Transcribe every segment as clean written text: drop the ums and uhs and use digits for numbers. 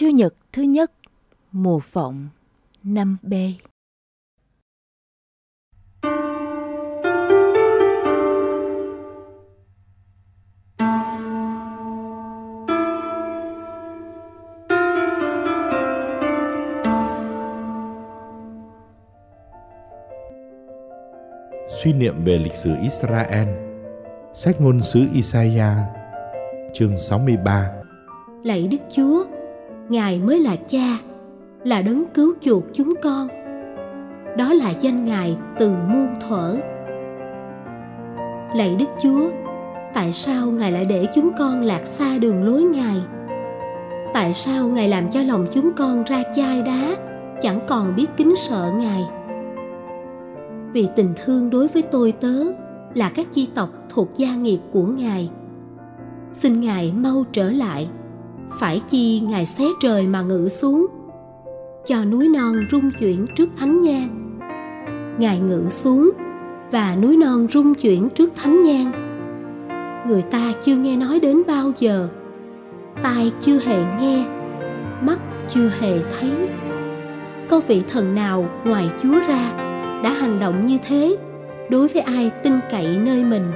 Chúa Nhật thứ nhất, mùa Vọng, năm B. Suy niệm về lịch sử Israel. Sách ngôn sứ Isaiah, chương 63. Lạy Đức Chúa, Ngài mới là Cha, là đấng cứu chuộc chúng con. Đó là danh Ngài từ muôn thuở. Lạy Đức Chúa, tại sao Ngài lại để chúng con lạc xa đường lối Ngài? Tại sao Ngài làm cho lòng chúng con ra chai đá, chẳng còn biết kính sợ Ngài? Vì tình thương đối với tôi tớ là các chi tộc thuộc gia nghiệp của Ngài. Xin Ngài mau trở lại, phải chi Ngài xé trời mà ngự xuống, cho núi non rung chuyển trước thánh nhang. Ngài ngự xuống và núi non rung chuyển trước thánh nhang. Người ta chưa nghe nói đến bao giờ, tai chưa hề nghe, mắt chưa hề thấy. Có vị thần nào ngoài Chúa ra đã hành động như thế đối với ai tin cậy nơi mình?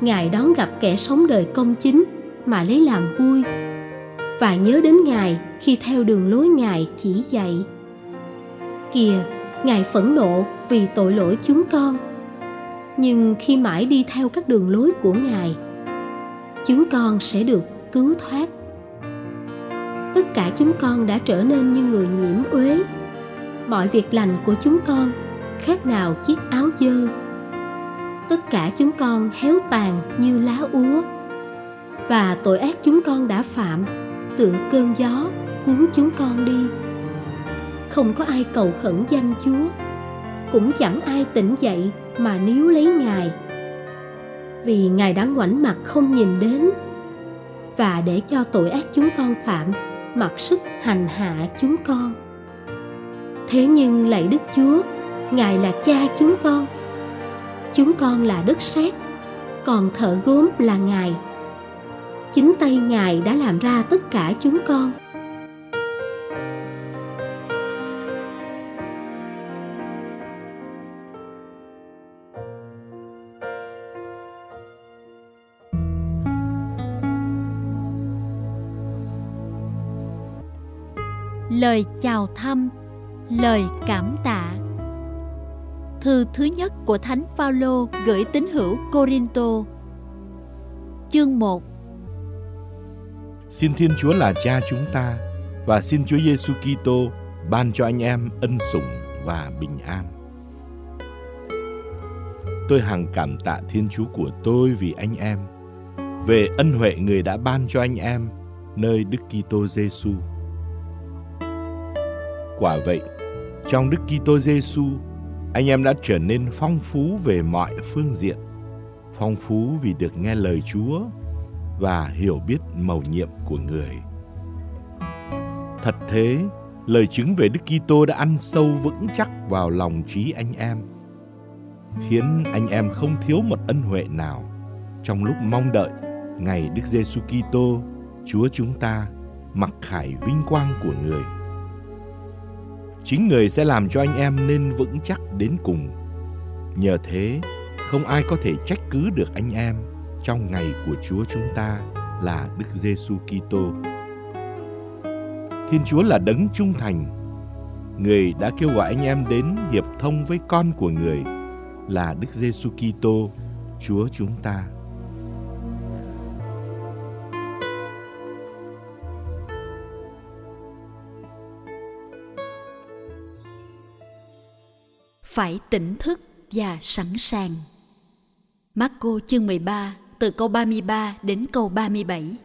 Ngài đón gặp kẻ sống đời công chính mà lấy làm vui, và nhớ đến Ngài khi theo đường lối Ngài chỉ dạy. Kìa, Ngài phẫn nộ vì tội lỗi chúng con, nhưng khi mãi đi theo các đường lối của Ngài, chúng con sẽ được cứu thoát. Tất cả chúng con đã trở nên như người nhiễm uế, mọi việc lành của chúng con khác nào chiếc áo dơ. Tất cả chúng con héo tàn như lá úa, và tội ác chúng con đã phạm tựa cơn gió cuốn chúng con đi. Không có ai cầu khẩn danh Chúa, cũng chẳng ai tỉnh dậy mà níu lấy Ngài. Vì Ngài đã ngoảnh mặt không nhìn đến, và để cho tội ác chúng con phạm mặc sức hành hạ chúng con. Thế nhưng lạy Đức Chúa, Ngài là Cha chúng con. Chúng con là đất sét, còn thợ gốm là Ngài. Chính tay Ngài đã làm ra tất cả chúng con. Lời chào thăm, lời cảm tạ. Thư thứ nhất của Thánh Phaolô gửi tín hữu Corinto, chương 1. Xin Thiên Chúa là Cha chúng ta và xin Chúa Giêsu Kitô ban cho anh em ân sủng và bình an. Tôi hằng cảm tạ Thiên Chúa của tôi vì anh em, về ân huệ Người đã ban cho anh em nơi Đức Kitô Giêsu. Quả vậy, trong Đức Kitô Giêsu, anh em đã trở nên phong phú về mọi phương diện, phong phú vì được nghe lời Chúa và hiểu biết mầu nhiệm của Người. Thật thế, lời chứng về Đức Kitô đã ăn sâu vững chắc vào lòng trí anh em, khiến anh em không thiếu một ân huệ nào trong lúc mong đợi ngày Đức Giêsu Kitô, Chúa chúng ta, mặc khải vinh quang của Người. Chính Người sẽ làm cho anh em nên vững chắc đến cùng. Nhờ thế, không ai có thể trách cứ được anh em trong ngày của Chúa chúng ta là Đức Giêsu Kitô. Thiên Chúa là đấng trung thành. Người đã kêu gọi anh em đến hiệp thông với con của Người là Đức Giêsu Kitô, Chúa chúng ta. Phải tỉnh thức và sẵn sàng. Mác-cô chương 13 từ câu 33 đến câu 37.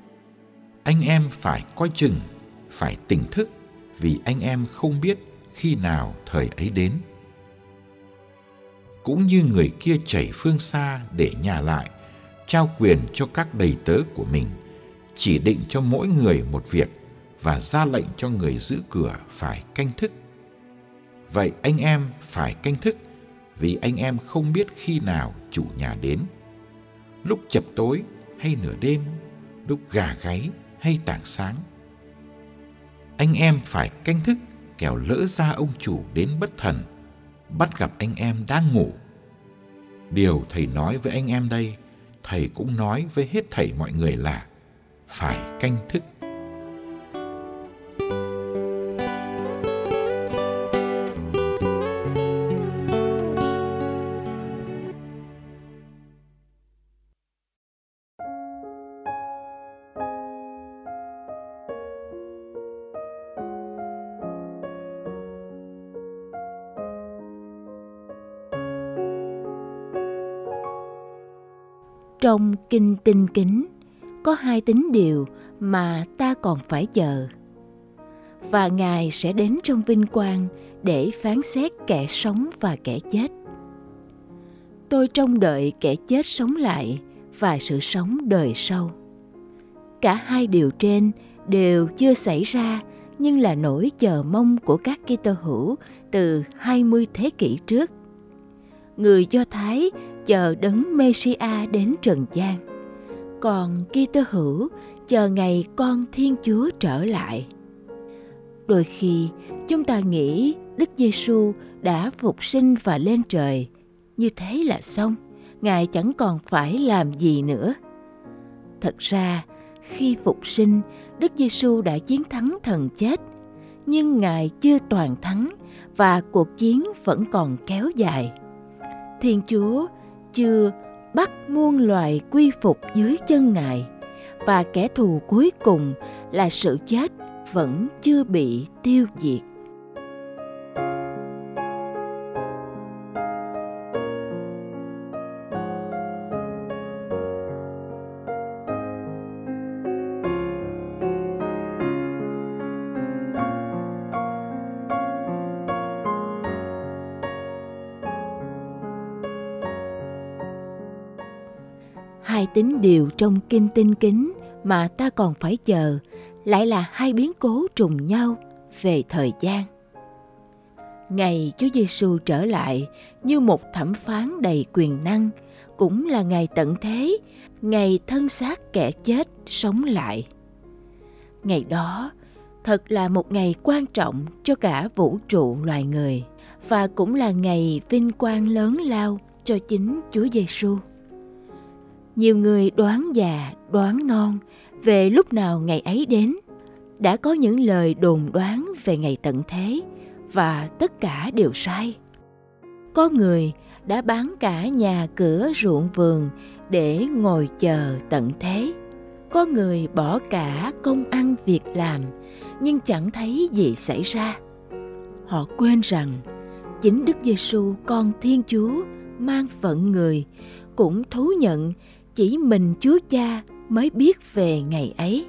Anh em phải coi chừng, phải tỉnh thức, vì anh em không biết khi nào thời ấy đến. Cũng như người kia chảy phương xa để nhà lại, trao quyền cho các đầy tớ của mình, chỉ định cho mỗi người một việc và ra lệnh cho người giữ cửa phải canh thức. Vậy anh em phải canh thức, vì anh em không biết khi nào chủ nhà đến, lúc chập tối hay nửa đêm, lúc gà gáy hay tảng sáng. anh em phải canh thức kẻo lỡ ra ông chủ đến bất thần, bắt gặp anh em đang ngủ. Điều Thầy nói với anh em đây, Thầy cũng nói với hết thảy mọi người là phải canh thức. Trong Kinh Tinh Kính có 2 tín điều mà ta còn phải chờ. Và Ngài sẽ đến trong vinh quang để phán xét kẻ sống và kẻ chết. Tôi trông đợi kẻ chết sống lại và sự sống đời sau. Cả 2 điều trên đều chưa xảy ra nhưng là nỗi chờ mong của các Kitô hữu từ 20 thế kỷ trước. Người Do Thái chờ đấng Mêsia đến Trần gian, còn Kitô hữu chờ ngày Con Thiên Chúa trở lại. Đôi khi chúng ta nghĩ Đức Giêsu đã phục sinh và lên trời, như thế là xong, Ngài chẳng còn phải làm gì nữa. Thật ra, khi phục sinh, Đức Giêsu đã chiến thắng thần chết, nhưng Ngài chưa toàn thắng và cuộc chiến vẫn còn kéo dài. Thiên Chúa chưa bắt muôn loài quy phục dưới chân Ngài, và kẻ thù cuối cùng là sự chết vẫn chưa bị tiêu diệt. Hai tín điều trong Kinh Tinh Kính mà ta còn phải chờ lại là 2 biến cố trùng nhau về thời gian. Ngày Chúa Giêsu trở lại như một thẩm phán đầy quyền năng cũng là ngày tận thế, ngày thân xác kẻ chết sống lại. Ngày đó thật là một ngày quan trọng cho cả vũ trụ loài người và cũng là ngày vinh quang lớn lao cho chính Chúa Giêsu. Nhiều người đoán già, đoán non về lúc nào ngày ấy đến. Đã có những lời đồn đoán về ngày tận thế và tất cả đều sai. Có người đã bán cả nhà cửa ruộng vườn để ngồi chờ tận thế. Có người bỏ cả công ăn việc làm nhưng chẳng thấy gì xảy ra. Họ quên rằng chính Đức Giêsu Con Thiên Chúa mang phận người cũng thú nhận chỉ mình Chúa Cha mới biết về ngày ấy.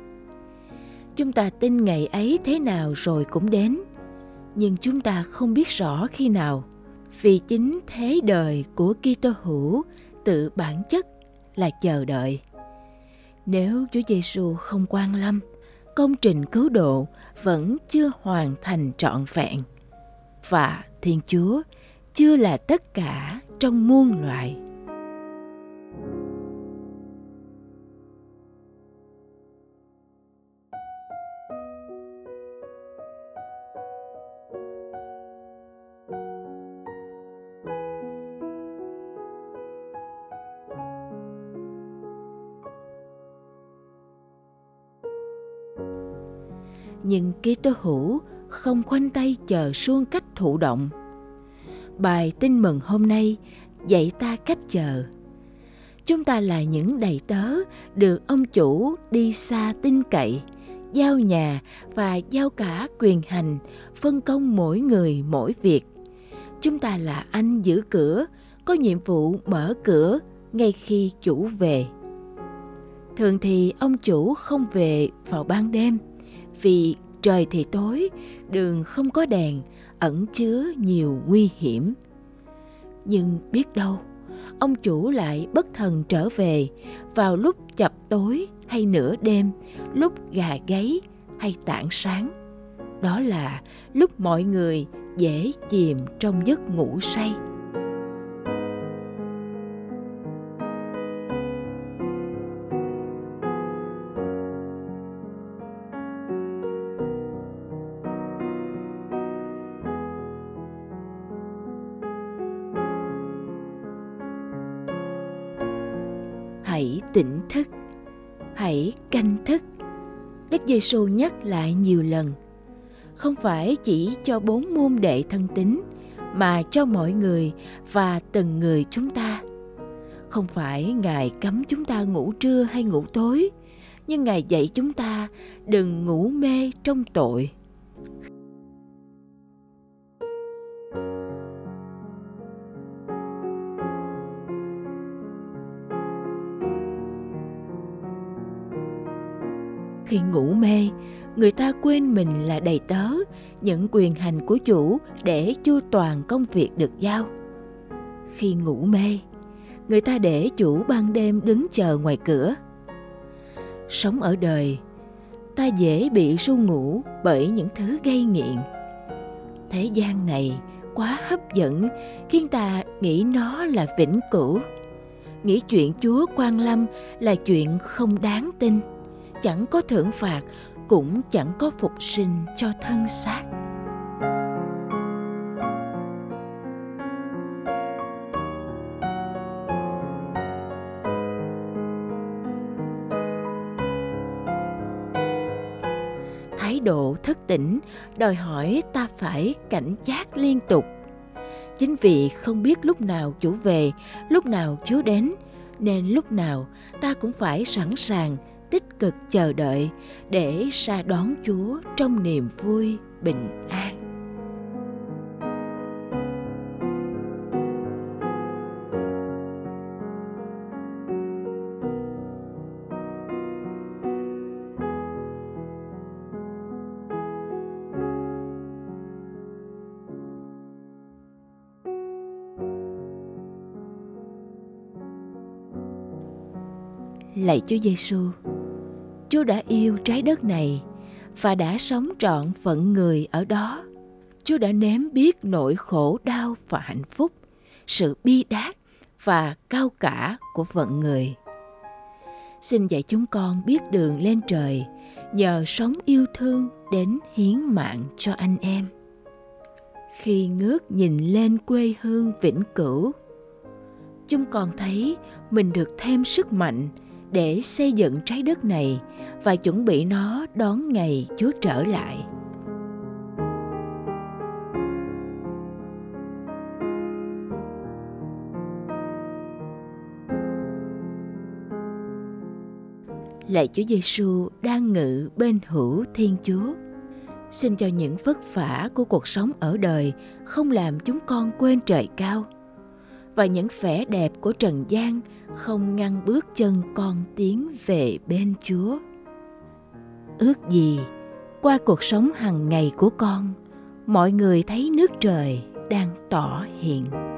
Chúng ta tin ngày ấy thế nào rồi cũng đến, nhưng chúng ta không biết rõ khi nào, vì chính thế đời của Kitô hữu tự bản chất là chờ đợi. Nếu Chúa Giêsu không quan lâm, công trình cứu độ vẫn chưa hoàn thành trọn vẹn, và Thiên Chúa chưa là tất cả trong muôn loài. Nhưng Kitô hữu không khoanh tay chờ suông cách thụ động. Bài tin mừng hôm nay dạy ta cách chờ. Chúng ta là những đầy tớ được ông chủ đi xa tin cậy, giao nhà và giao cả quyền hành, phân công mỗi người mỗi việc. Chúng ta là anh giữ cửa, có nhiệm vụ mở cửa ngay khi chủ về. Thường thì ông chủ không về vào ban đêm, vì trời thì tối, đường không có đèn, ẩn chứa nhiều nguy hiểm. Nhưng biết đâu, ông chủ lại bất thần trở về vào lúc chập tối hay nửa đêm, lúc gà gáy hay tảng sáng. Đó là lúc mọi người dễ chìm trong giấc ngủ say. tỉnh thức, hãy canh thức. Đức Giêsu nhắc lại nhiều lần, không phải chỉ cho 4 môn đệ thân tín mà cho mọi người và từng người chúng ta. Không phải Ngài cấm chúng ta ngủ trưa hay ngủ tối, nhưng Ngài dạy chúng ta đừng ngủ mê trong tội. Khi ngủ mê, người ta quên mình là đầy tớ, nhận quyền hành của chủ để chu toàn công việc được giao. Khi ngủ mê, người ta để chủ ban đêm đứng chờ ngoài cửa. Sống ở đời, ta dễ bị ru ngủ bởi những thứ gây nghiện. Thế gian này quá hấp dẫn khiến ta nghĩ nó là vĩnh cửu, nghĩ chuyện Chúa quan lâm là chuyện không đáng tin, chẳng có thưởng phạt, cũng chẳng có phục sinh cho thân xác. Thái độ thức tỉnh đòi hỏi ta phải cảnh giác liên tục. Chính vì không biết lúc nào chủ về, lúc nào Chúa đến, nên lúc nào ta cũng phải sẵn sàng tích cực chờ đợi để ra đón Chúa trong niềm vui bình an. Lạy Chúa Giêsu, Chúa đã yêu trái đất này và đã sống trọn phận người ở đó. Chúa đã nếm biết nỗi khổ đau và hạnh phúc, sự bi đát và cao cả của phận người. Xin dạy chúng con biết đường lên trời nhờ sống yêu thương đến hiến mạng cho anh em. Khi ngước nhìn lên quê hương vĩnh cửu, chúng con thấy mình được thêm sức mạnh để xây dựng trái đất này và chuẩn bị nó đón ngày Chúa trở lại. Lạy Chúa Giêsu đang ngự bên hữu Thiên Chúa, xin cho những vất vả của cuộc sống ở đời không làm chúng con quên trời cao, và những vẻ đẹp của trần gian không ngăn bước chân con tiến về bên Chúa. Ước gì qua cuộc sống hằng ngày của con, mọi người thấy nước trời đang tỏ hiện.